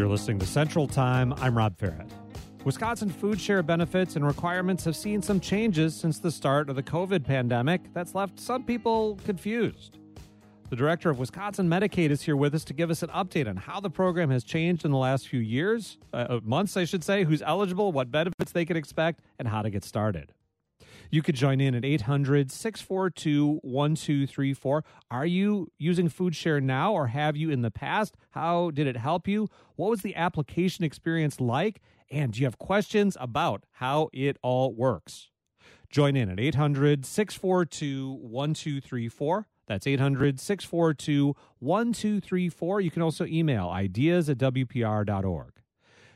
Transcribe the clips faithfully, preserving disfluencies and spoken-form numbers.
You're listening to Central Time. I'm Rob Ferret. Wisconsin FoodShare benefits and requirements have seen some changes since the start of the COVID pandemic that's left some people confused. The director of Wisconsin Medicaid is here with us to give us an update on how the program has changed in the last few years, uh, months, I should say, who's eligible, what benefits they can expect, and how to get started. You could join in at eight hundred, six four two, one two three four. Are you using FoodShare now or have you in the past? How did it help you? What was the application experience like? And do you have questions about how it all works? Join in at eight hundred, six four two, one two three four. That's eight hundred, six four two, one two three four. You can also email ideas at W P R dot org.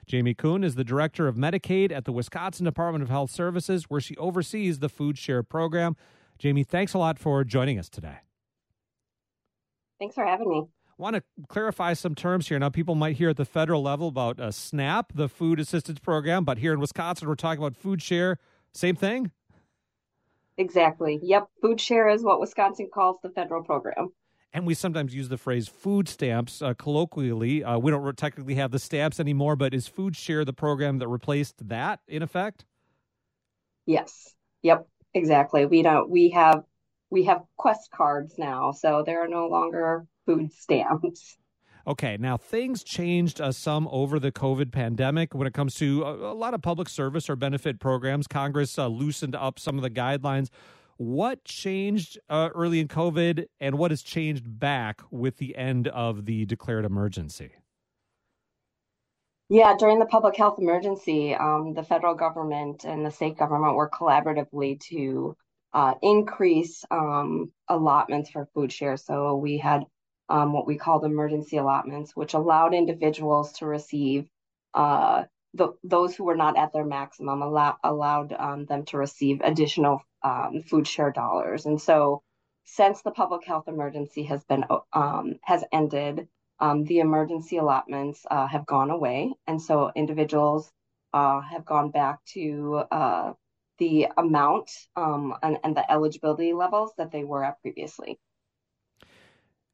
Jamie Kuhn is the director of Medicaid at the Wisconsin Department of Health Services, where she oversees the FoodShare program. Jamie, thanks a lot for joining us today. Thanks for having me. I want to clarify some terms here. Now, people might hear at the federal level about uh, SNAP, the food assistance program, but here in Wisconsin, we're talking about FoodShare. Same thing? Exactly. Yep. FoodShare is what Wisconsin calls the federal program. And we sometimes use the phrase food stamps uh, colloquially. Uh, we don't re- technically have the stamps anymore, but is FoodShare the program that replaced that in effect? Yes. Yep. Exactly. We don't. We have we have Quest cards now, so there are no longer food stamps. Okay. Now, things changed uh, some over the COVID pandemic when it comes to a, a lot of public service or benefit programs. Congress uh, loosened up some of the guidelines. What changed uh, early in COVID and what has changed back with the end of the declared emergency? Yeah, during the public health emergency, um, the federal government and the state government worked collaboratively to uh, increase um, allotments for FoodShare. So we had um, what we called emergency allotments, which allowed individuals to receive uh, the, those who were not at their maximum, allow, allowed um, them to receive additional Um, food share dollars. And so since the public health emergency has been um, has ended, um, the emergency allotments uh, have gone away. And so individuals uh, have gone back to uh, the amount um, and, and the eligibility levels that they were at previously,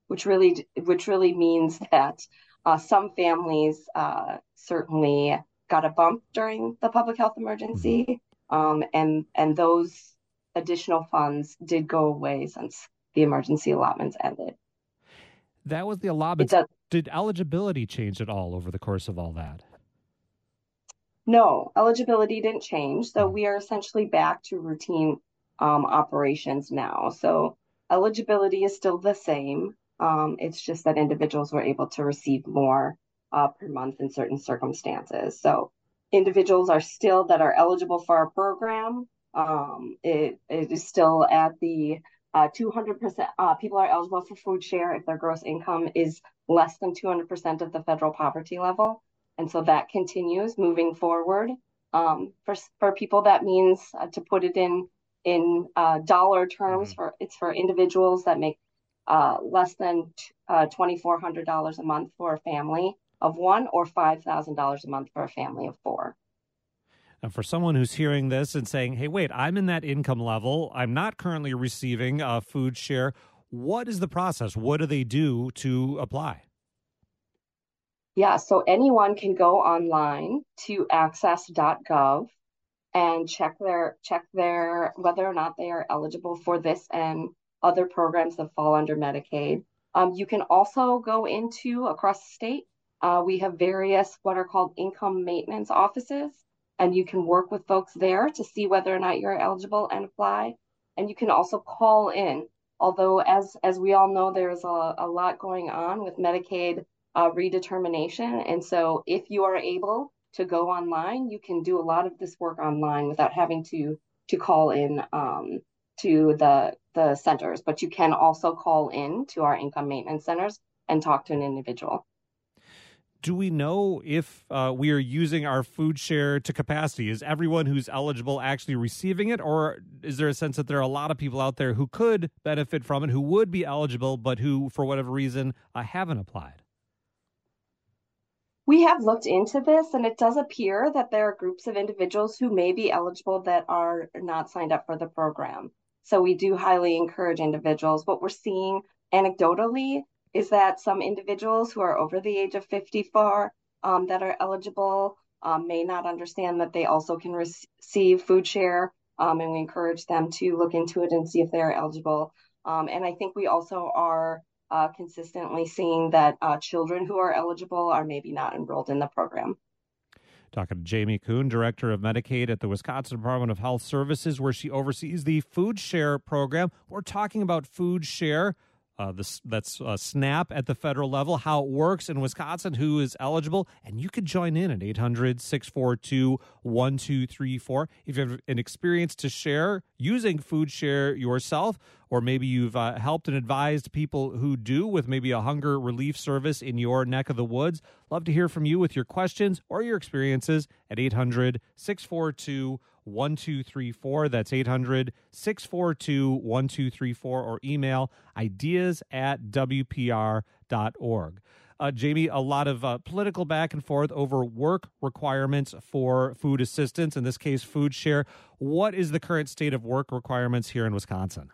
which really which really means that uh, some families uh, certainly got a bump during the public health emergency. Um, and and those additional funds did go away since the emergency allotments ended. That was the allotments. Does, did eligibility change at all over the course of all that? No, eligibility didn't change. So we are essentially back to routine um, operations now. So eligibility is still the same. Um, it's just that individuals were able to receive more uh, per month in certain circumstances. So individuals are still that are eligible for our program. Um, it, it is still at the uh, two hundred percent. Uh, people are eligible for FoodShare if their gross income is less than two hundred percent of the federal poverty level. And so that continues moving forward. Um, for, for people, that means uh, to put it in in uh, dollar terms, for it's for individuals that make uh, less than t- uh, two thousand four hundred dollars a month for a family of one, or five thousand dollars a month for a family of four. And for someone who's hearing this and saying, hey, wait, I'm in that income level, I'm not currently receiving a food share, what is the process? What do they do to apply? Yeah, so anyone can go online to access dot gov and check their check their whether or not they are eligible for this and other programs that fall under Medicaid. Um, you can also go into across the state. Uh, we have various what are called income maintenance offices. And you can work with folks there to see whether or not you're eligible and apply. And you can also call in. Although, as as we all know, there's a, a lot going on with Medicaid uh, redetermination. And so if you are able to go online, you can do a lot of this work online without having to to call in um, to the, the centers. But you can also call in to our income maintenance centers and talk to an individual. Do we know if uh, we are using our food share to capacity? Is everyone who's eligible actually receiving it? Or is there a sense that there are a lot of people out there who could benefit from it, who would be eligible, but who, for whatever reason, uh, haven't applied? We have looked into this, and it does appear that there are groups of individuals who may be eligible that are not signed up for the program. So we do highly encourage individuals. What we're seeing anecdotally is that some individuals who are over the age of fifty-four um, that are eligible um, may not understand that they also can receive FoodShare, um, and we encourage them to look into it and see if they're eligible. Um, and I think we also are uh, consistently seeing that uh, children who are eligible are maybe not enrolled in the program. Talking to Jamie Kuhn, Director of Medicaid at the Wisconsin Department of Health Services, where she oversees the FoodShare program. We're talking about FoodShare. Uh, this, that's uh, SNAP at the federal level, how it works in Wisconsin, who is eligible. And you could join in at eight hundred, six four two, one two three four. If you have an experience to share using FoodShare yourself, or maybe you've uh, helped and advised people who do with maybe a hunger relief service in your neck of the woods, love to hear from you with your questions or your experiences at eight hundred, six four two, one two three four. That's eight hundred, six four two, one two three four, or email ideas at W P R dot org. Uh, Jamie, a lot of uh, political back and forth over work requirements for food assistance, in this case, FoodShare. What is the current state of work requirements here in Wisconsin?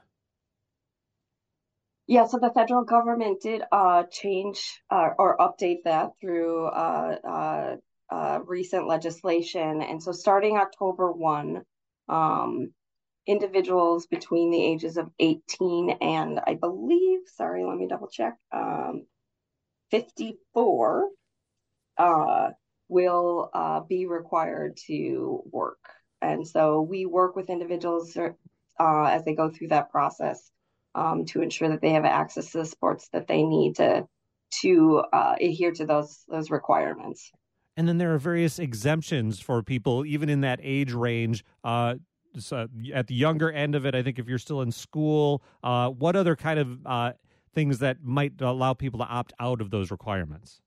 Yeah, so the federal government did uh, change uh, or update that through uh, uh, Uh, recent legislation. And so starting October first, um, individuals between the ages of eighteen and I believe, sorry, let me double check, um, fifty-four uh, will uh, be required to work. And so we work with individuals uh, as they go through that process um, to ensure that they have access to the supports that they need to, to uh, adhere to those those requirements. And then there are various exemptions for people, even in that age range. Uh, so at the younger end of it, I think if you're still in school, uh, what other kind of uh, things that might allow people to opt out of those requirements?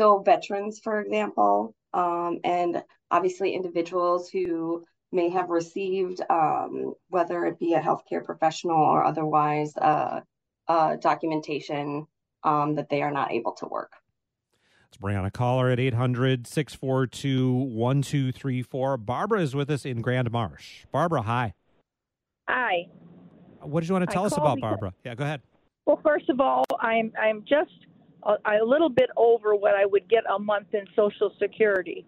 So veterans, for example, um, and obviously individuals who may have received, um, whether it be a healthcare professional or otherwise, uh, uh, documentation um, that they are not able to work. Let's bring on a caller at eight hundred, six four two, one two three four. Barbara is with us in Grand Marsh. Barbara, hi. Hi. What did you want to tell us about, because, Barbara? Yeah, go ahead. Well, first of all, I'm I'm just a, a little bit over what I would get a month in Social Security.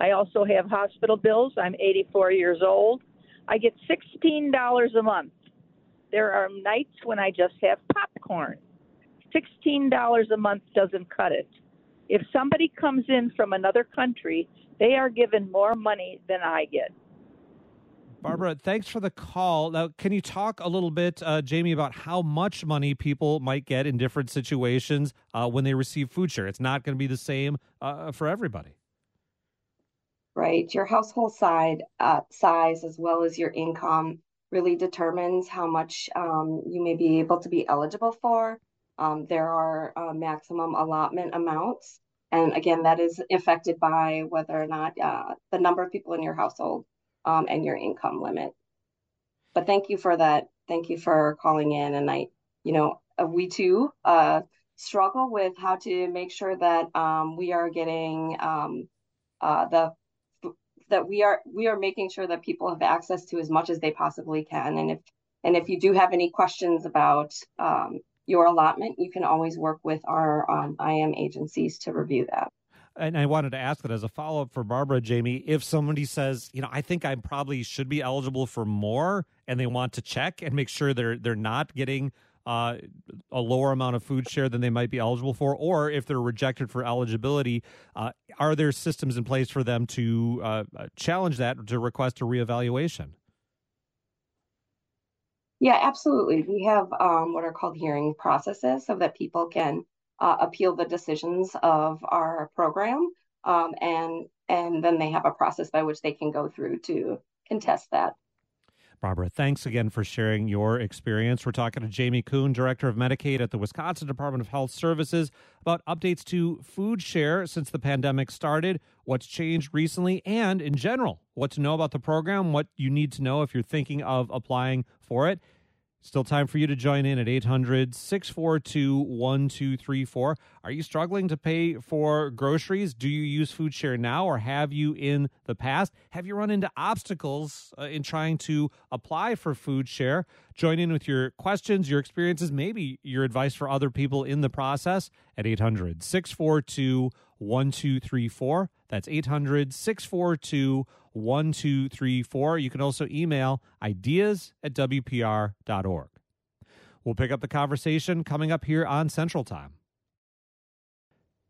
I also have hospital bills. I'm eighty-four years old. I get sixteen dollars a month. There are nights when I just have popcorn. sixteen dollars a month doesn't cut it. If somebody comes in from another country, they are given more money than I get. Barbara, thanks for the call. Now, can you talk a little bit, uh, Jamie, about how much money people might get in different situations uh, when they receive FoodShare? It's not going to be the same uh, for everybody. Right. Your household side, uh, size as well as your income really determines how much um, you may be able to be eligible for. Um, there are uh, maximum allotment amounts. And again, that is affected by whether or not uh, the number of people in your household um, and your income limit. But thank you for that. Thank you for calling in. And I, you know, we too uh, struggle with how to make sure that um, we are getting um, uh, the that we are we are making sure that people have access to as much as they possibly can. And if and if you do have any questions about um, your allotment, you can always work with our um, I M agencies to review that. And I wanted to ask that as a follow-up for Barbara, Jamie, if somebody says, you know, I think I probably should be eligible for more, and they want to check and make sure they're they're not getting uh, a lower amount of FoodShare than they might be eligible for, or if they're rejected for eligibility, uh, are there systems in place for them to uh, challenge that, to request a reevaluation? Yeah, absolutely. We have um, what are called hearing processes so that people can uh, appeal the decisions of our program. Um, and and then they have a process by which they can go through to contest that. Barbara, thanks again for sharing your experience. We're talking to Jamie Kuhn, Director of Medicaid at the Wisconsin Department of Health Services, about updates to FoodShare since the pandemic started, what's changed recently, and in general, what to know about the program, what you need to know if you're thinking of applying for it. Still time for you to join in at eight hundred, six four two, one two three four. Are you struggling to pay for groceries? Do you use FoodShare now, or have you in the past? Have you run into obstacles uh, in trying to apply for FoodShare? Join in with your questions, your experiences, maybe your advice for other people in the process at eight hundred, six four two, one two three four. That's eight hundred, six four two, one two three four. You can also email ideas at W P R dot org. We'll pick up the conversation coming up here on Central Time.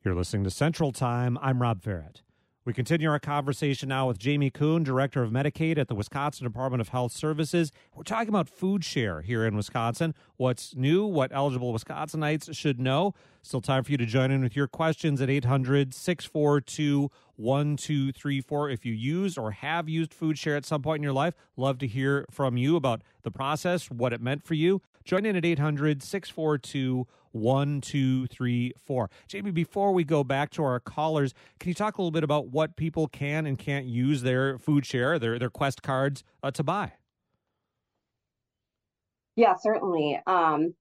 You're listening to Central Time. I'm Rob Ferret. We continue our conversation now with Jamie Kuhn, Director of Medicaid at the Wisconsin Department of Health Services. We're talking about FoodShare here in Wisconsin. What's new, what eligible Wisconsinites should know. Still time for you to join in with your questions at eight hundred, six four two, one two three four. If you use or have used FoodShare at some point in your life, love to hear from you about the process, what it meant for you. Join in at eight hundred, six four two, one two three four. Jamie, before we go back to our callers, can you talk a little bit about what people can and can't use their FoodShare, their, their Quest cards uh, to buy? Yeah, certainly. Um,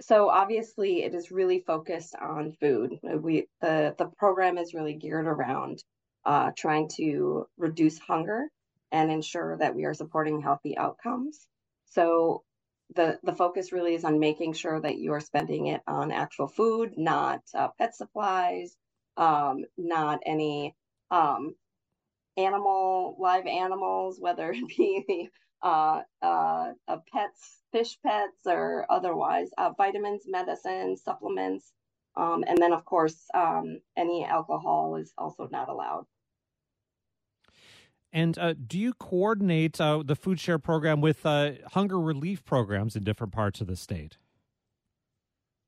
so obviously it is really focused on food. We the, the program is really geared around uh, trying to reduce hunger and ensure that we are supporting healthy outcomes. So The the focus really is on making sure that you are spending it on actual food, not uh, pet supplies, um, not any um, animal, live animals, whether it be uh, uh, uh, pets, fish pets, or otherwise, uh, vitamins, medicines, supplements. Um, and then, of course, um, any alcohol is also not allowed. And uh, do you coordinate uh, the FoodShare program with uh, hunger relief programs in different parts of the state?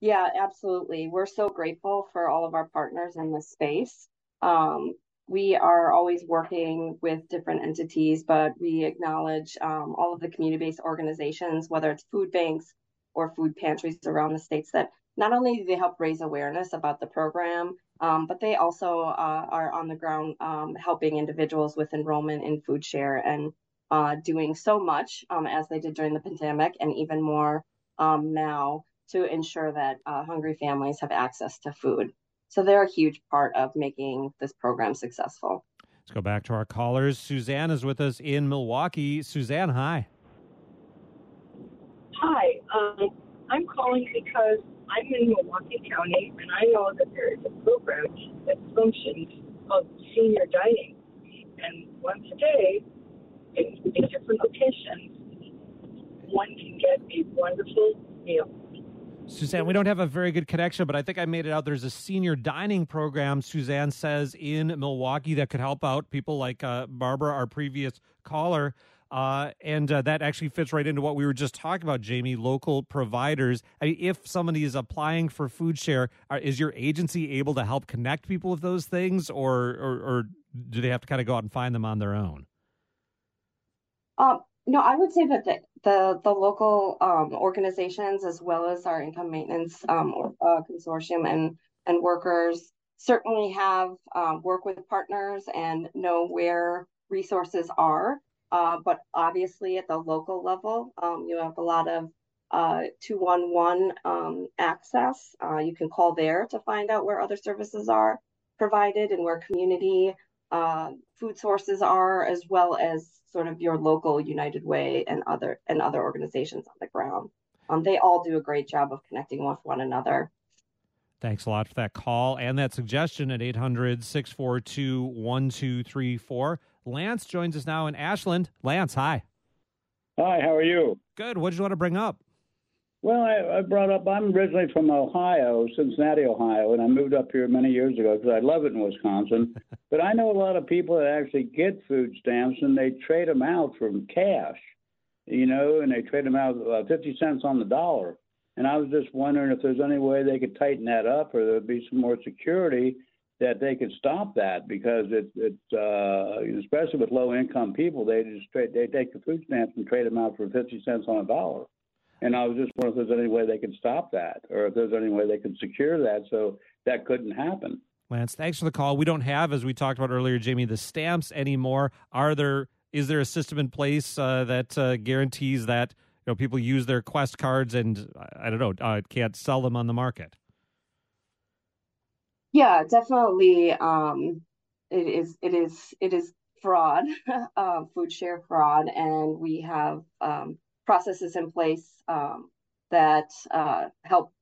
Yeah, absolutely. We're so grateful for all of our partners in this space. Um, we are always working with different entities, but we acknowledge um, all of the community-based organizations, whether it's food banks or food pantries around the states, that not only do they help raise awareness about the program, Um, but they also uh, are on the ground um, helping individuals with enrollment in FoodShare and uh, doing so much um, as they did during the pandemic and even more um, now to ensure that uh, hungry families have access to food. So they're a huge part of making this program successful. Let's go back to our callers. Suzanne is with us in Milwaukee. Suzanne, hi. Hi. Um, I'm calling because I'm in Milwaukee County, and I know that there is a program that functions called senior dining. And once a day, in different locations, one can get a wonderful meal. Suzanne, we don't have a very good connection, but I think I made it out. There's a senior dining program, Suzanne says, in Milwaukee that could help out people like uh, Barbara, our previous caller. Uh, and uh, that actually fits right into what we were just talking about, Jamie, local providers. I mean, if somebody is applying for FoodShare, are, is your agency able to help connect people with those things, or, or, or do they have to kind of go out and find them on their own? Uh, no, I would say that the the, the local um, organizations, as well as our income maintenance um, or, uh, consortium and, and workers, certainly have uh, work with partners and know where resources are. Uh, but obviously at the local level, um, you have a lot of uh, two one one um, access. Uh, you can call there to find out where other services are provided and where community uh, food sources are, as well as sort of your local United Way and other and other organizations on the ground. Um, they all do a great job of connecting with one another. Thanks a lot for that call and that suggestion at eight hundred, six four two, one two three four. Lance joins us now in Ashland. Lance, hi. Hi, how are you? Good. What did you want to bring up? Well, I, I brought up, I'm originally from Ohio, Cincinnati, Ohio, and I moved up here many years ago because I love it in Wisconsin. But I know a lot of people that actually get food stamps and they trade them out for cash, you know, and they trade them out uh, fifty cents on the dollar. And I was just wondering if there's any way they could tighten that up, or there would be some more security that they could stop that, because it's it's uh, especially with low income people, they just trade, they take the food stamps and trade them out for fifty cents on a dollar. And I was just wondering if there's any way they could stop that, or if there's any way they could secure that so that couldn't happen. Lance, thanks for the call. We don't have, as we talked about earlier, Jamie, the stamps anymore. Are there is there a system in place uh, that uh, guarantees that, you know, people use their Quest cards and, I don't know, uh, can't sell them on the market? Yeah, definitely. Um, it is. It is. It is fraud, uh, FoodShare fraud, and we have um, processes in place um, that uh, help,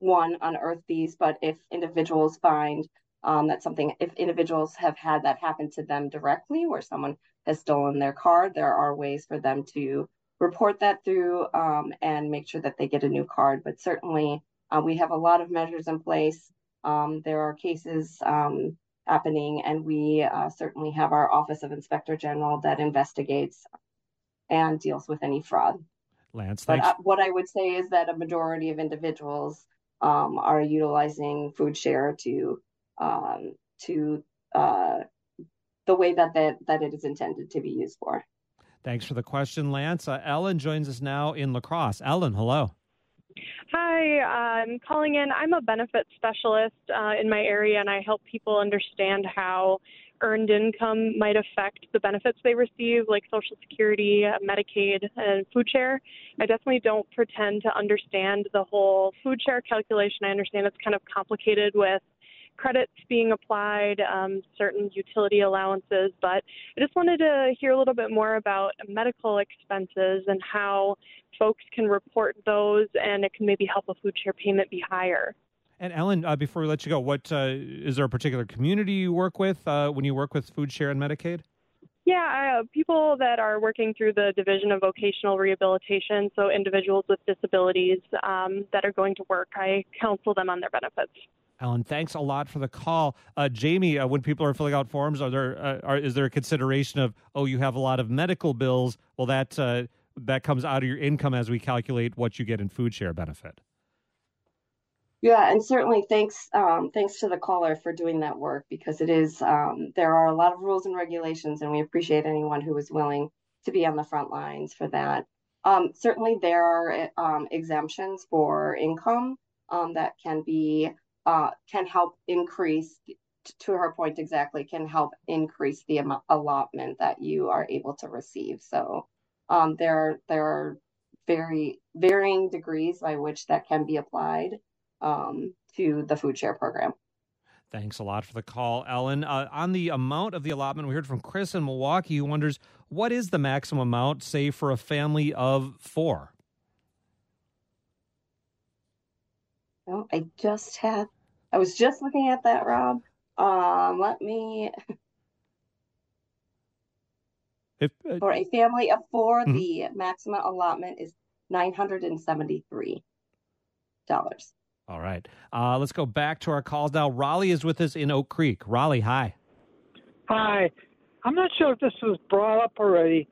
one, unearth these, but if individuals find um, that something, if individuals have had that happen to them directly, where someone has stolen their card, there are ways for them to report that through um, and make sure that they get a new card. But certainly uh, we have a lot of measures in place. Um, there are cases um, happening, and we uh, certainly have our Office of Inspector General that investigates and deals with any fraud. Lance, thanks. But uh, what I would say is that a majority of individuals um, are utilizing FoodShare to um, to uh, the way that, that that it is intended to be used for. Thanks for the question, Lance. Uh, Ellen joins us now in La Crosse. Ellen, hello. Hi, I'm calling in. I'm a benefits specialist uh, in my area, and I help people understand how earned income might affect the benefits they receive, like Social Security, Medicaid, and FoodShare. I definitely don't pretend to understand the whole FoodShare calculation. I understand it's kind of complicated with credits being applied, um, certain utility allowances, but I just wanted to hear a little bit more about medical expenses and how folks can report those, and it can maybe help a FoodShare payment be higher. And Ellen, uh, before we let you go, what uh, is there a particular community you work with uh, when you work with FoodShare and Medicaid? Yeah, uh, people that are working through the Division of Vocational Rehabilitation, so individuals with disabilities um, that are going to work. I counsel them on their benefits. Ellen, thanks a lot for the call. Uh, Jamie, uh, when people are filling out forms, are there uh, are, is there a consideration of, oh, you have a lot of medical bills? Well, that uh, that comes out of your income as we calculate what you get in FoodShare benefit. Yeah, and certainly thanks um, thanks to the caller for doing that work, because it is um, there are a lot of rules and regulations, and we appreciate anyone who is willing to be on the front lines for that. Um, certainly there are um, exemptions for income um, that can be uh, can help increase, to her point exactly, can help increase the amount, allotment that you are able to receive. So um, there, there are very varying degrees by which that can be applied Um, to the FoodShare program. Thanks a lot for the call, Ellen. Uh, on the amount of the allotment, we heard from Chris in Milwaukee, who wonders, what is the maximum amount, say, for a family of four? Oh, I just had, I was just looking at that, Rob. Um, let me, if, uh, for a family of four, mm-hmm. the maximum allotment is nine hundred seventy-three dollars. All right. Uh, let's go back to our calls now. Raleigh is with us in Oak Creek. Raleigh, hi. Hi. I'm not sure if this was brought up already,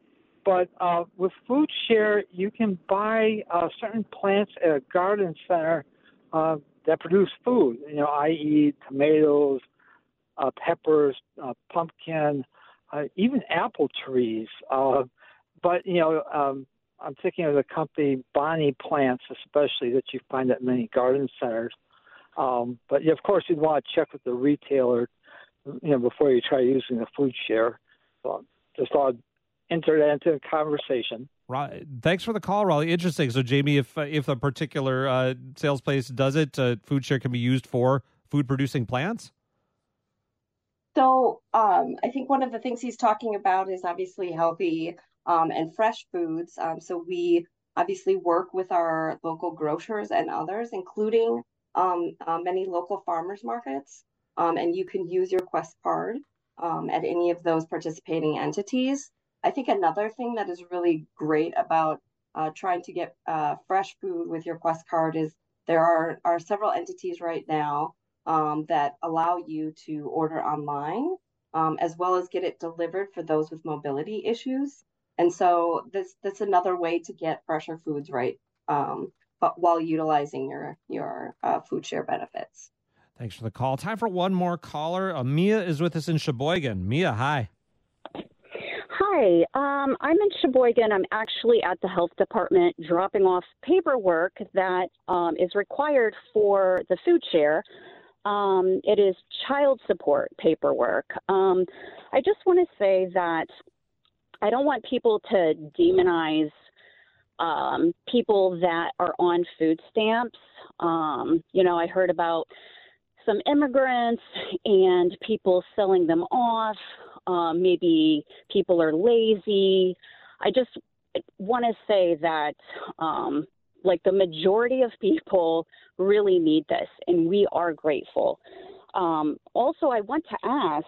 but uh, with FoodShare, you can buy uh, certain plants at a garden center uh, that produce food, you know, that is tomatoes, uh, peppers, uh, pumpkin, uh, even apple trees. Uh, but, you know, um, I'm thinking of the company Bonnie Plants, especially, that you find at many garden centers. Um, but, of course, you'd want to check with the retailer, you know, before you try using the FoodShare. So just thought I'd enter that into the conversation. Right. Thanks for the call, Raleigh. Interesting. So, Jamie, if if a particular uh, sales place does it, uh, FoodShare can be used for food-producing plants? So um, I think one of the things he's talking about is obviously healthy Um, and fresh foods. Um, so we obviously work with our local grocers and others, including um, uh, many local farmers markets. Um, and you can use your Quest card um, at any of those participating entities. I think another thing that is really great about uh, trying to get uh, fresh food with your Quest card is there are, are several entities right now um, that allow you to order online, um, as well as get it delivered for those with mobility issues. And so this that's another way to get fresher foods right, um, but while utilizing your your uh, FoodShare benefits. Thanks for the call. Time for one more caller. Uh, Mia is with us in Sheboygan. Mia, hi. Hi, um, I'm in Sheboygan. I'm actually at the health department dropping off paperwork that um, is required for the FoodShare. Um, it is child support paperwork. Um, I just want to say that I don't want people to demonize um, people that are on food stamps. Um, you know, I heard about some immigrants and people selling them off. Um, maybe people are lazy. I just want to say that um, like the majority of people really need this, and we are grateful. Um, also, I want to ask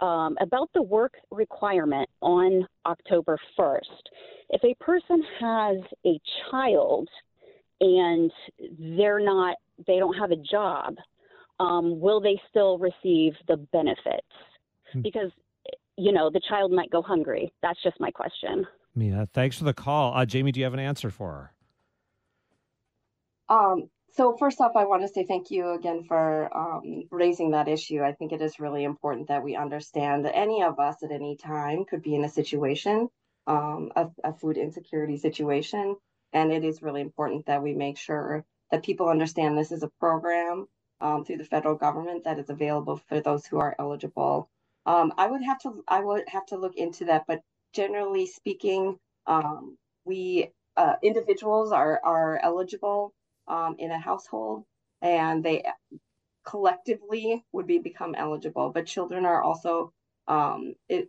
um, about the work requirement on October first. If a person has a child and they're not, they don't have a job, um, will they still receive the benefits? Hmm. Because, you know, the child might go hungry. That's just my question. Yeah, thanks for the call. Uh, Jamie, do you have an answer for her? Um, so first off, I want to say thank you again for um, raising that issue. I think it is really important that we understand that any of us at any time could be in a situation, um, a, a food insecurity situation. And it is really important that we make sure that people understand this is a program um, through the federal government that is available for those who are eligible. Um, I would have to I would have to look into that, but generally speaking, um, we uh, individuals are are eligible um, in a household, and they collectively would be become eligible. But children are also um, it.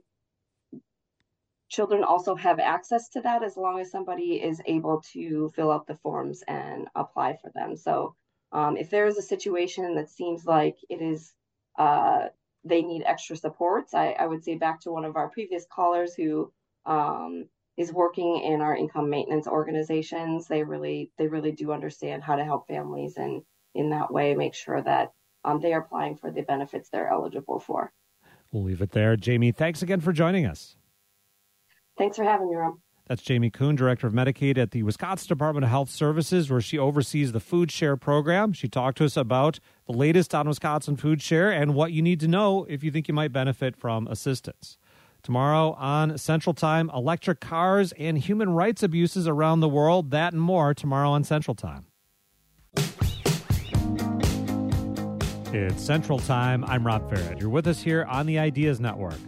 Children also have access to that as long as somebody is able to fill out the forms and apply for them. So um, if there is a situation that seems like it is, uh, they need extra supports, I, I would say back to one of our previous callers who um, is working in our income maintenance organizations. They really, they really do understand how to help families, and in that way, make sure that um, they are applying for the benefits they're eligible for. We'll leave it there. Jamie, thanks again for joining us. Thanks for having me, Rob. That's Jamie Kuhn, Director of Medicaid at the Wisconsin Department of Health Services, where she oversees the FoodShare program. She talked to us about the latest on Wisconsin FoodShare and what you need to know if you think you might benefit from assistance. Tomorrow on Central Time, electric cars and human rights abuses around the world. That and more tomorrow on Central Time. It's Central Time. I'm Rob Farrad. You're with us here on the Ideas Network.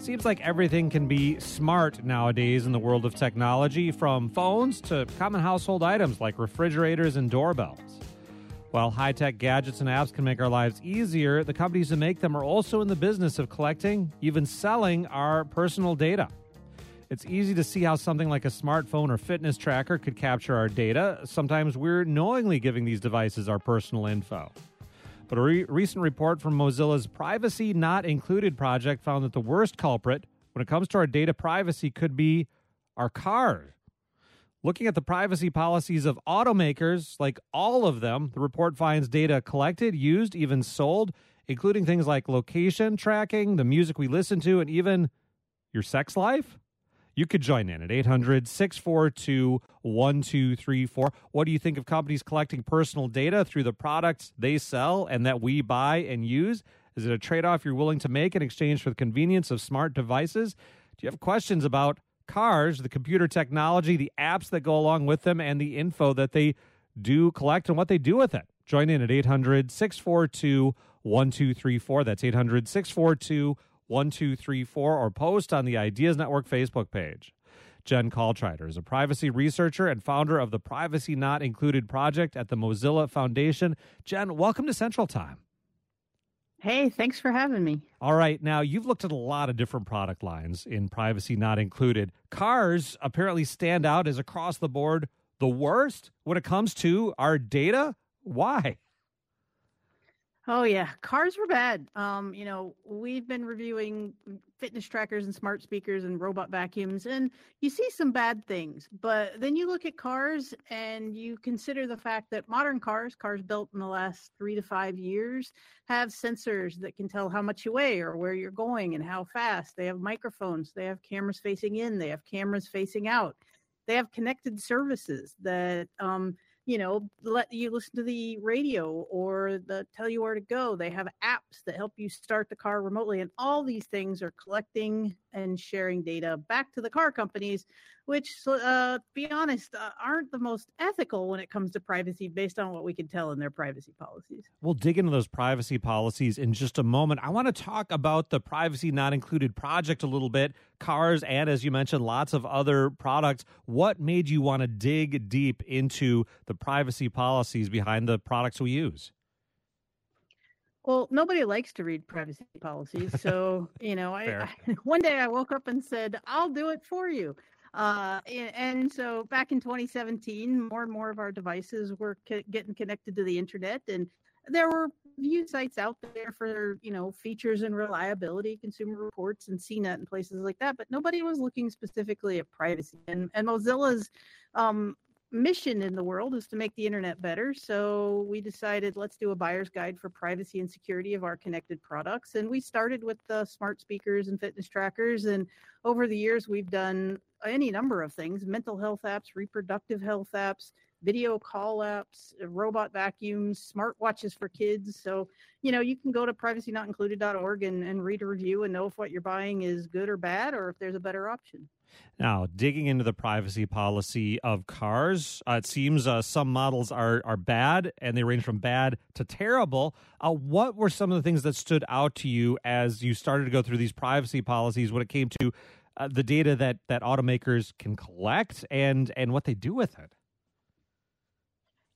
Seems like everything can be smart nowadays in the world of technology, from phones to common household items like refrigerators and doorbells. While high-tech gadgets and apps can make our lives easier, the companies that make them are also in the business of collecting, even selling, our personal data. It's easy to see how something like a smartphone or fitness tracker could capture our data. Sometimes we're knowingly giving these devices our personal info. But a re- recent report from Mozilla's Privacy Not Included project found that the worst culprit when it comes to our data privacy could be our car. Looking at the privacy policies of automakers, like all of them, the report finds data collected, used, even sold, including things like location tracking, the music we listen to, and even your sex life. You could join in at eight hundred, six four two, one two three four. What do you think of companies collecting personal data through the products they sell and that we buy and use? Is it a trade-off you're willing to make in exchange for the convenience of smart devices? Do you have questions about cars, the computer technology, the apps that go along with them, and the info that they do collect and what they do with it? Join in at eight hundred, six four two, one two three four. That's eight hundred, six four two, one two three four. one two three four, or post on the Ideas Network Facebook page. Jen Caltrider is a privacy researcher and founder of the Privacy Not Included project at the Mozilla Foundation. Jen, welcome to Central Time. Hey, thanks for having me. All right. Now, you've looked at a lot of different product lines in Privacy Not Included. Cars apparently stand out as across the board the worst when it comes to our data. Why? Oh, yeah. Cars were bad. Um, you know, we've been reviewing fitness trackers and smart speakers and robot vacuums, and you see some bad things. But then you look at cars and you consider the fact that modern cars, cars built in the last three to five years, have sensors that can tell how much you weigh or where you're going and how fast. They have microphones. They have cameras facing in. They have cameras facing out. They have connected services that um you know, let you listen to the radio or the tell you where to go. They have apps that help you start the car remotely. And all these things are collecting and sharing data back to the car companies, which, uh, to be honest, uh, aren't the most ethical when it comes to privacy based on what we can tell in their privacy policies. We'll dig into those privacy policies in just a moment. I want to talk about the Privacy Not Included project a little bit, cars, and as you mentioned, lots of other products. What made you want to dig deep into the privacy policies behind the products we use? Well, nobody likes to read privacy policies. So, you know, I, I, one day I woke up and said, I'll do it for you. Uh, and so back in twenty seventeen, more and more of our devices were co- getting connected to the internet, and there were review sites out there for, you know, features and reliability, Consumer Reports and C net and places like that, but nobody was looking specifically at privacy. And, and Mozilla's um, mission in the world is to make the internet better. So we decided, let's do a buyer's guide for privacy and security of our connected products. And we started with the smart speakers and fitness trackers. And over the years, we've done any number of things: mental health apps, reproductive health apps, video call apps, robot vacuums, smartwatches for kids. So, you know, you can go to privacy not included dot org and, and read a review and know if what you're buying is good or bad, or if there's a better option. Now, digging into the privacy policy of cars, uh, it seems uh, some models are, are bad, and they range from bad to terrible. Uh, what were some of the things that stood out to you as you started to go through these privacy policies when it came to uh, the data that, that automakers can collect and, and what they do with it?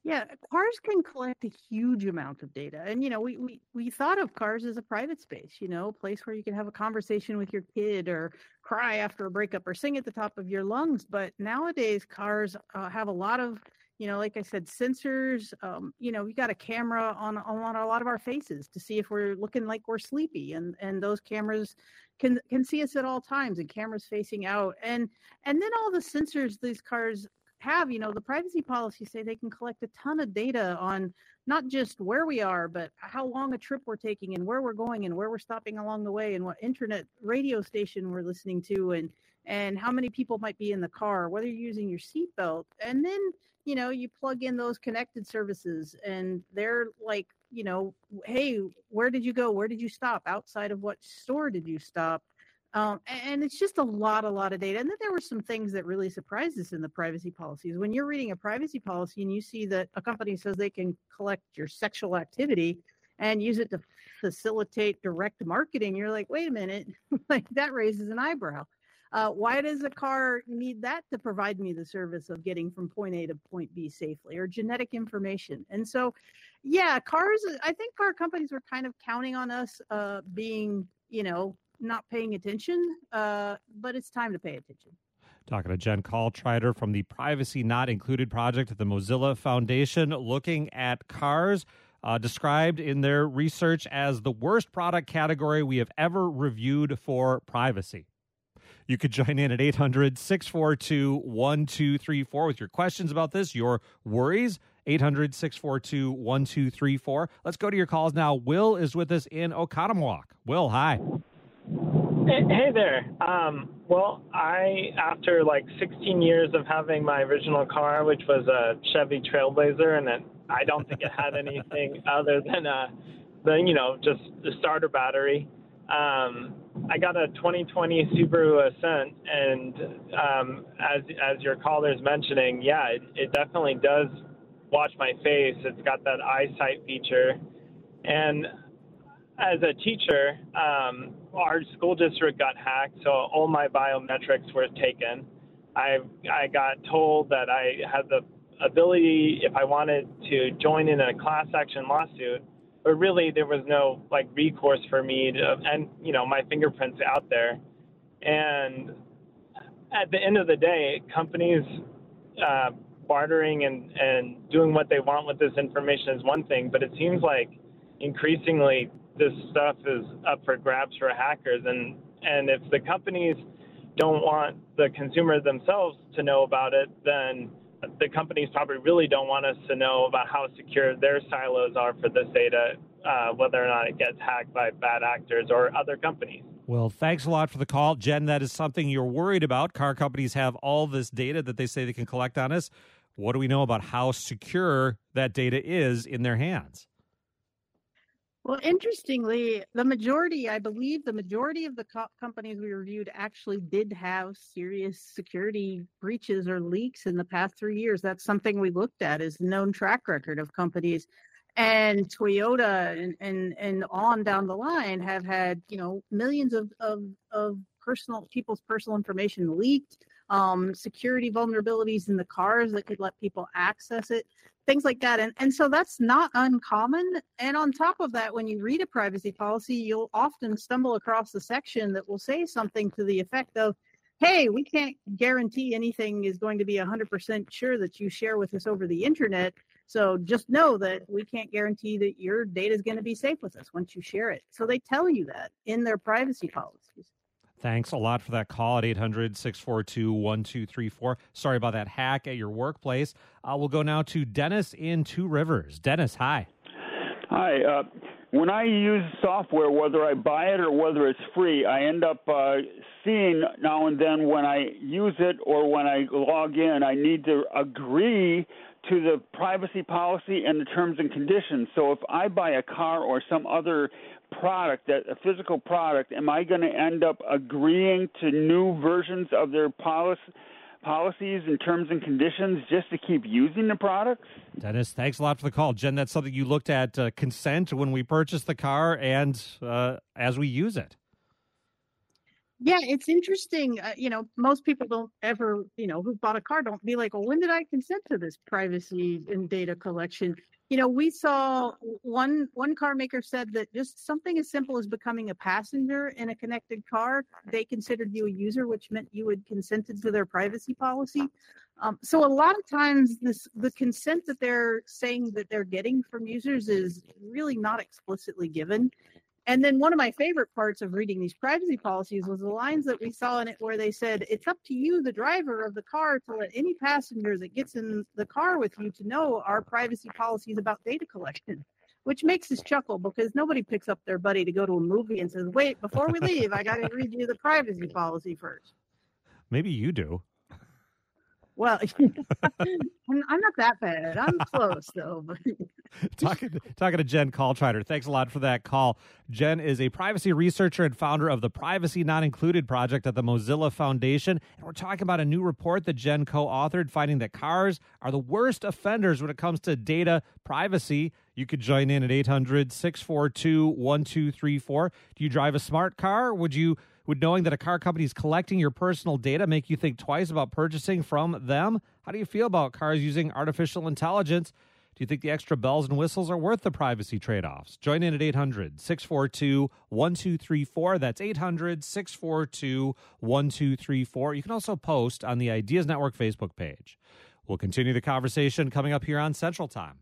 Yeah, cars can collect a huge amount of data. And, you know, we, we, we thought of cars as a private space, you know, a place where you can have a conversation with your kid or cry after a breakup or sing at the top of your lungs. But nowadays, cars uh, have a lot of, you know, like I said, sensors. Um, you know, we got a camera on, on a lot of our faces to see if we're looking like we're sleepy. And, and those cameras can can see us at all times, and cameras facing out. And and then all the sensors these cars have, you know, the privacy policies say they can collect a ton of data on not just where we are, but how long a trip we're taking and where we're going and where we're stopping along the way and what internet radio station we're listening to and and how many people might be in the car, whether you're using your seatbelt. And then, you know, you plug in those connected services and they're like, you know, hey, where did you go? Where did you stop? Outside of what store did you stop? Um, and it's just a lot, a lot of data. And then there were some things that really surprised us in the privacy policies. When you're reading a privacy policy and you see that a company says they can collect your sexual activity and use it to facilitate direct marketing, you're like, wait a minute, like that raises an eyebrow. Uh, why does a car need that to provide me the service of getting from point A to point B safely, or genetic information? And so, yeah, cars, I think car companies were kind of counting on us uh, being, you know, not paying attention, uh, but it's time to pay attention. Talking to Jen Caltrider from the Privacy Not Included project at the Mozilla Foundation, looking at cars, uh, described in their research as the worst product category we have ever reviewed for privacy. You could join in at eight hundred, six four two, one two three four with your questions about this, your worries. eight hundred, six four two, one two three four. Let's go to your calls now. Will is with us in Oconomowoc. Will, hi. Hey there. Um, well, I, after like sixteen years of having my original car, which was a Chevy Trailblazer, and it, I don't think it had anything other than, a, than, you know, just the starter battery, um, I got a twenty twenty Subaru Ascent, and um, as as your caller's mentioning, yeah, it, it definitely does watch my face. It's got that eyesight feature. And as a teacher, um, our school district got hacked, so all my biometrics were taken. I I got told that I had the ability, if I wanted, to join in a class action lawsuit, but really there was no like recourse for me to, and you know, my fingerprints out there. And at the end of the day, companies uh, bartering and, and doing what they want with this information is one thing, but it seems like increasingly this stuff is up for grabs for hackers. And, and if the companies don't want the consumer themselves to know about it, then the companies probably really don't want us to know about how secure their silos are for this data, uh, whether or not it gets hacked by bad actors or other companies. Well, thanks a lot for the call. Jen, that is something you're worried about. Car companies have all this data that they say they can collect on us. What do we know about how secure that data is in their hands? Well, interestingly, the majority, I believe the majority of the co- companies we reviewed actually did have serious security breaches or leaks in the past three years. That's something we looked at, is the known track record of companies. And Toyota and, and, and on down the line have had, you know, millions of, of, of personal people's personal information leaked, um, security vulnerabilities in the cars that could let people access it, things like that. And, and so that's not uncommon. And on top of that, when you read a privacy policy, you'll often stumble across a section that will say something to the effect of, hey, we can't guarantee anything is going to be one hundred percent sure that you share with us over the internet. So just know that we can't guarantee that your data is going to be safe with us once you share it. So they tell you that in their privacy policies. Thanks a lot for that call at eight hundred, six four two, one two three four. Sorry about that hack at your workplace. Uh, we'll go now to Dennis in Two Rivers. Dennis, hi. Hi. Uh, when I use software, whether I buy it or whether it's free, I end up uh, seeing now and then when I use it or when I log in, I need to agree to the privacy policy and the terms and conditions. So if I buy a car or some other product, that a physical product, am I going to end up agreeing to new versions of their policy, policies and terms and conditions just to keep using the products? Dennis, thanks a lot for the call. Jen, that's something you looked at, uh, consent when we purchase the car and uh, as we use it. Yeah, it's interesting. Uh, you know, most people don't ever, you know, who bought a car don't be like, well, when did I consent to this privacy and data collection? You know, we saw one one car maker said that just something as simple as becoming a passenger in a connected car, they considered you a user, which meant you had consented to their privacy policy. Um, so a lot of times this the consent that they're saying that they're getting from users is really not explicitly given. And then one of my favorite parts of reading these privacy policies was the lines that we saw in it where they said, it's up to you, the driver of the car, to let any passenger that gets in the car with you to know our privacy policies about data collection, which makes us chuckle because nobody picks up their buddy to go to a movie and says, wait, before we leave, I got to read you the privacy policy first. Maybe you do. Well, I'm not that bad. I'm close, though. talking, talking to Jen Caltrider. Thanks a lot for that call. Jen is a privacy researcher and founder of the Privacy Not Included project at the Mozilla Foundation. And we're talking about a new report that Jen co-authored finding that cars are the worst offenders when it comes to data privacy. You could join in at eight hundred, six four two, one two three four. Do you drive a smart car? Would you... Would knowing that a car company is collecting your personal data make you think twice about purchasing from them? How do you feel about cars using artificial intelligence? Do you think the extra bells and whistles are worth the privacy trade-offs? Join in at eight hundred, six four two, one two three four. That's eight hundred, six four two, one two three four. You can also post on the Ideas Network Facebook page. We'll continue the conversation coming up here on Central Time.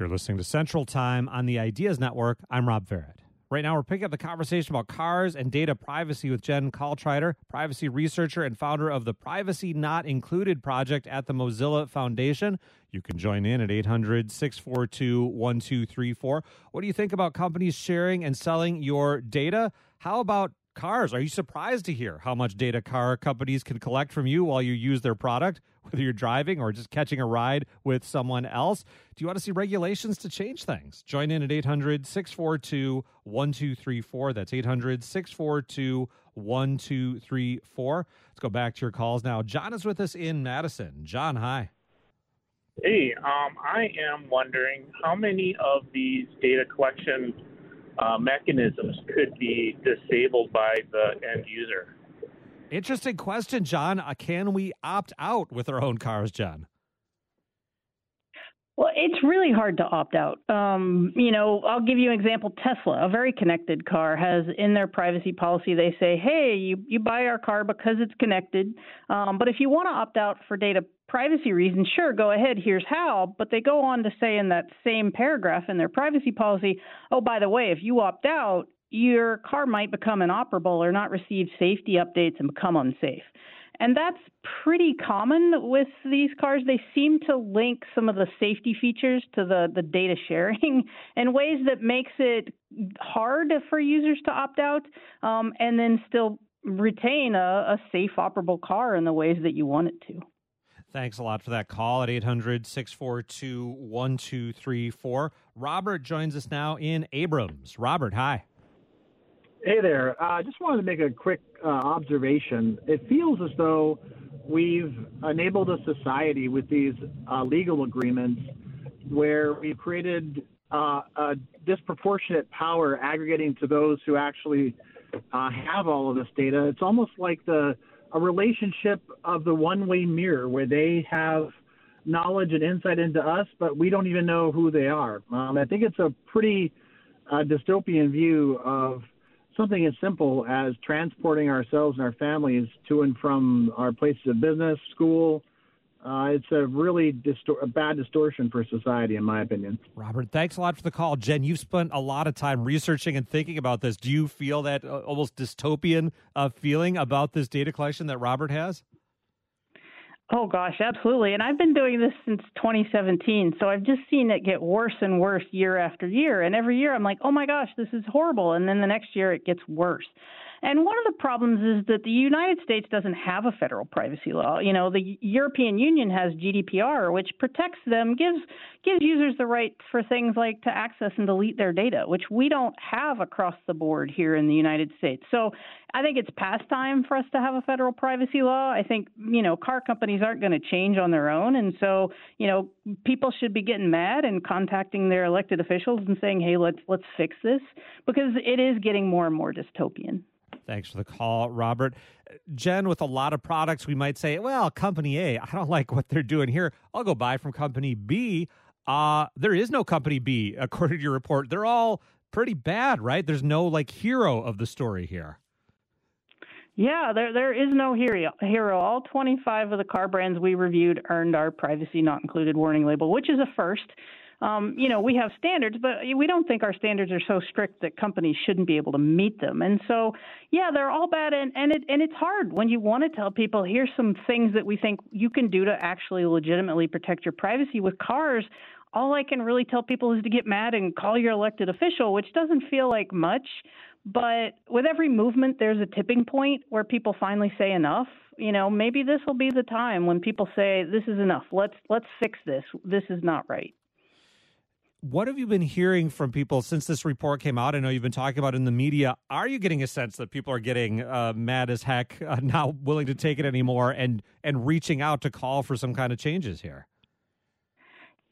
You're listening to Central Time on the Ideas Network. I'm Rob Verrett. Right now, we're picking up the conversation about cars and data privacy with Jen Caltrider, privacy researcher and founder of the Privacy Not Included project at the Mozilla Foundation. You can join in at eight hundred, six four two, one two three four. What do you think about companies sharing and selling your data? How about cars? Are you surprised to hear how much data car companies can collect from you while you use their product, whether you're driving or just catching a ride with someone else? Do you want to see regulations to change things? Join in at eight hundred, six four two, one two three four. That's eight hundred, six four two, one two three four. Let's go back to your calls now. John is with us in Madison. John, hi. Hey, um, I am wondering how many of these data collection Uh, mechanisms could be disabled by the end user. Interesting question, John. Uh, can we opt out with our own cars, John? Well, it's really hard to opt out. Um, you know, I'll give you an example. Tesla, a very connected car, has in their privacy policy, they say, hey, you, you buy our car because it's connected. Um, but if you want to opt out for data privacy reasons, sure, go ahead. Here's how. But they go on to say in that same paragraph in their privacy policy, oh, by the way, if you opt out, your car might become inoperable or not receive safety updates and become unsafe. And that's pretty common with these cars. They seem to link some of the safety features to the, the data sharing in ways that makes it hard for users to opt out um, and then still retain a, a safe, operable car in the ways that you want it to. Thanks a lot for that call at eight hundred, six four two, one two three four. Robert joins us now in Abrams. Robert, hi. Hey there. I uh, just wanted to make a quick uh, observation. It feels as though we've enabled a society with these uh, legal agreements where we've created uh, a disproportionate power aggregating to those who actually uh, have all of this data. It's almost like the a relationship of the one-way mirror where they have knowledge and insight into us, but we don't even know who they are. Um, I think it's a pretty uh, dystopian view of something as simple as transporting ourselves and our families to and from our places of business, school. Uh, it's a really distor- a bad distortion for society, in my opinion. Robert, thanks a lot for the call. Jen, you've spent a lot of time researching and thinking about this. Do you feel that uh, almost dystopian uh, feeling about this data collection that Robert has? Oh, gosh, absolutely. And I've been doing this since twenty seventeen. So I've just seen it get worse and worse year after year. And every year I'm like, oh, my gosh, this is horrible. And then the next year it gets worse. And one of the problems is that the United States doesn't have a federal privacy law. You know, the European Union has G D P R, which protects them, gives gives users the right for things like to access and delete their data, which we don't have across the board here in the United States. So I think it's past time for us to have a federal privacy law. I think, you know, car companies aren't going to change on their own. And so, you know, people should be getting mad and contacting their elected officials and saying, hey, let's let's fix this, because it is getting more and more dystopian. Thanks for the call, Robert. Jen, with a lot of products, we might say, well, company A, I don't like what they're doing here. I'll go buy from company B. Uh, there is no company B, according to your report. They're all pretty bad, right? There's no, like, hero of the story here. Yeah, there there is no hero. Hero. All twenty-five of the car brands we reviewed earned our Privacy Not Included warning label, which is a first. Um, you know, we have standards, but we don't think our standards are so strict that companies shouldn't be able to meet them. And so, yeah, they're all bad. And, and, it, and it's hard when you want to tell people, here's some things that we think you can do to actually legitimately protect your privacy with cars. All I can really tell people is to get mad and call your elected official, which doesn't feel like much. But with every movement, there's a tipping point where people finally say enough. You know, maybe this will be the time when people say this is enough. Let's let's fix this. This is not right. What have you been hearing from people since this report came out? I know you've been talking about it in the media. Are you getting a sense that people are getting uh, mad as heck, uh, not willing to take it anymore, and and reaching out to call for some kind of changes here?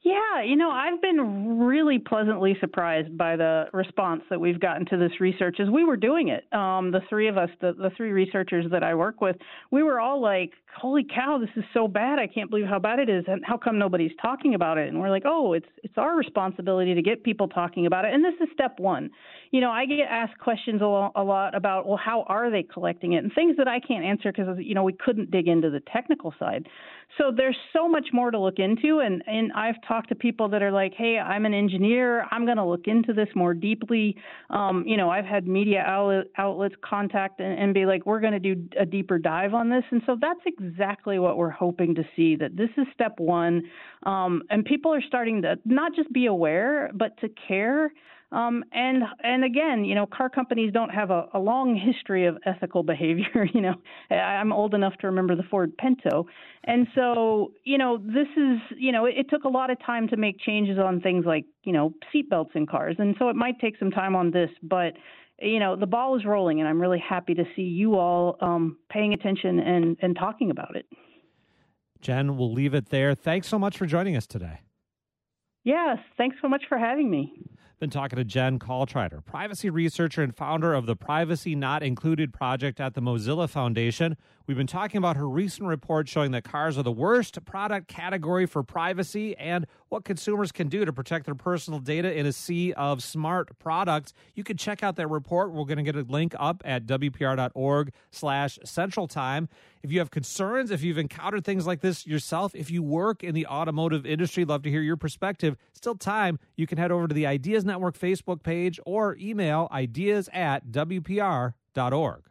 Yeah, you know, I've been really pleasantly surprised by the response that we've gotten to this research as we were doing it. Um, the three of us, the, the three researchers that I work with, we were all like, holy cow, this is so bad. I can't believe how bad it is. And how come nobody's talking about it? And we're like, oh, it's it's our responsibility to get people talking about it. And this is step one. You know, I get asked questions a lot about, well, how are they collecting it? And things that I can't answer because, you know, we couldn't dig into the technical side. So there's so much more to look into. And, and I've talk to people that are like, hey, I'm an engineer. I'm going to look into this more deeply. Um, you know, I've had media outlet, outlets contact and, and be like, we're going to do a deeper dive on this. And so that's exactly what we're hoping to see, that this is step one. Um, and people are starting to not just be aware, but to care. Um, and and again, you know, car companies don't have a, a long history of ethical behavior. You know, I'm old enough to remember the Ford Pinto. And so, you know, this is, you know, it, it took a lot of time to make changes on things like, you know, seatbelts in cars. And so it might take some time on this. But, you know, the ball is rolling, and I'm really happy to see you all um, paying attention and, and talking about it. Jen, we'll leave it there. Thanks so much for joining us today. Yes, thanks so much for having me. Been talking to Jen Caltrider, privacy researcher and founder of the Privacy Not Included project at the Mozilla Foundation. We've been talking about her recent report showing that cars are the worst product category for privacy and what consumers can do to protect their personal data in a sea of smart products. You can check out that report. We're going to get a link up at W P R dot org slash central time. If you have concerns, if you've encountered things like this yourself, if you work in the automotive industry, love to hear your perspective. Still time. You can head over to the Ideas Network Facebook page or email ideas at W P R dot org.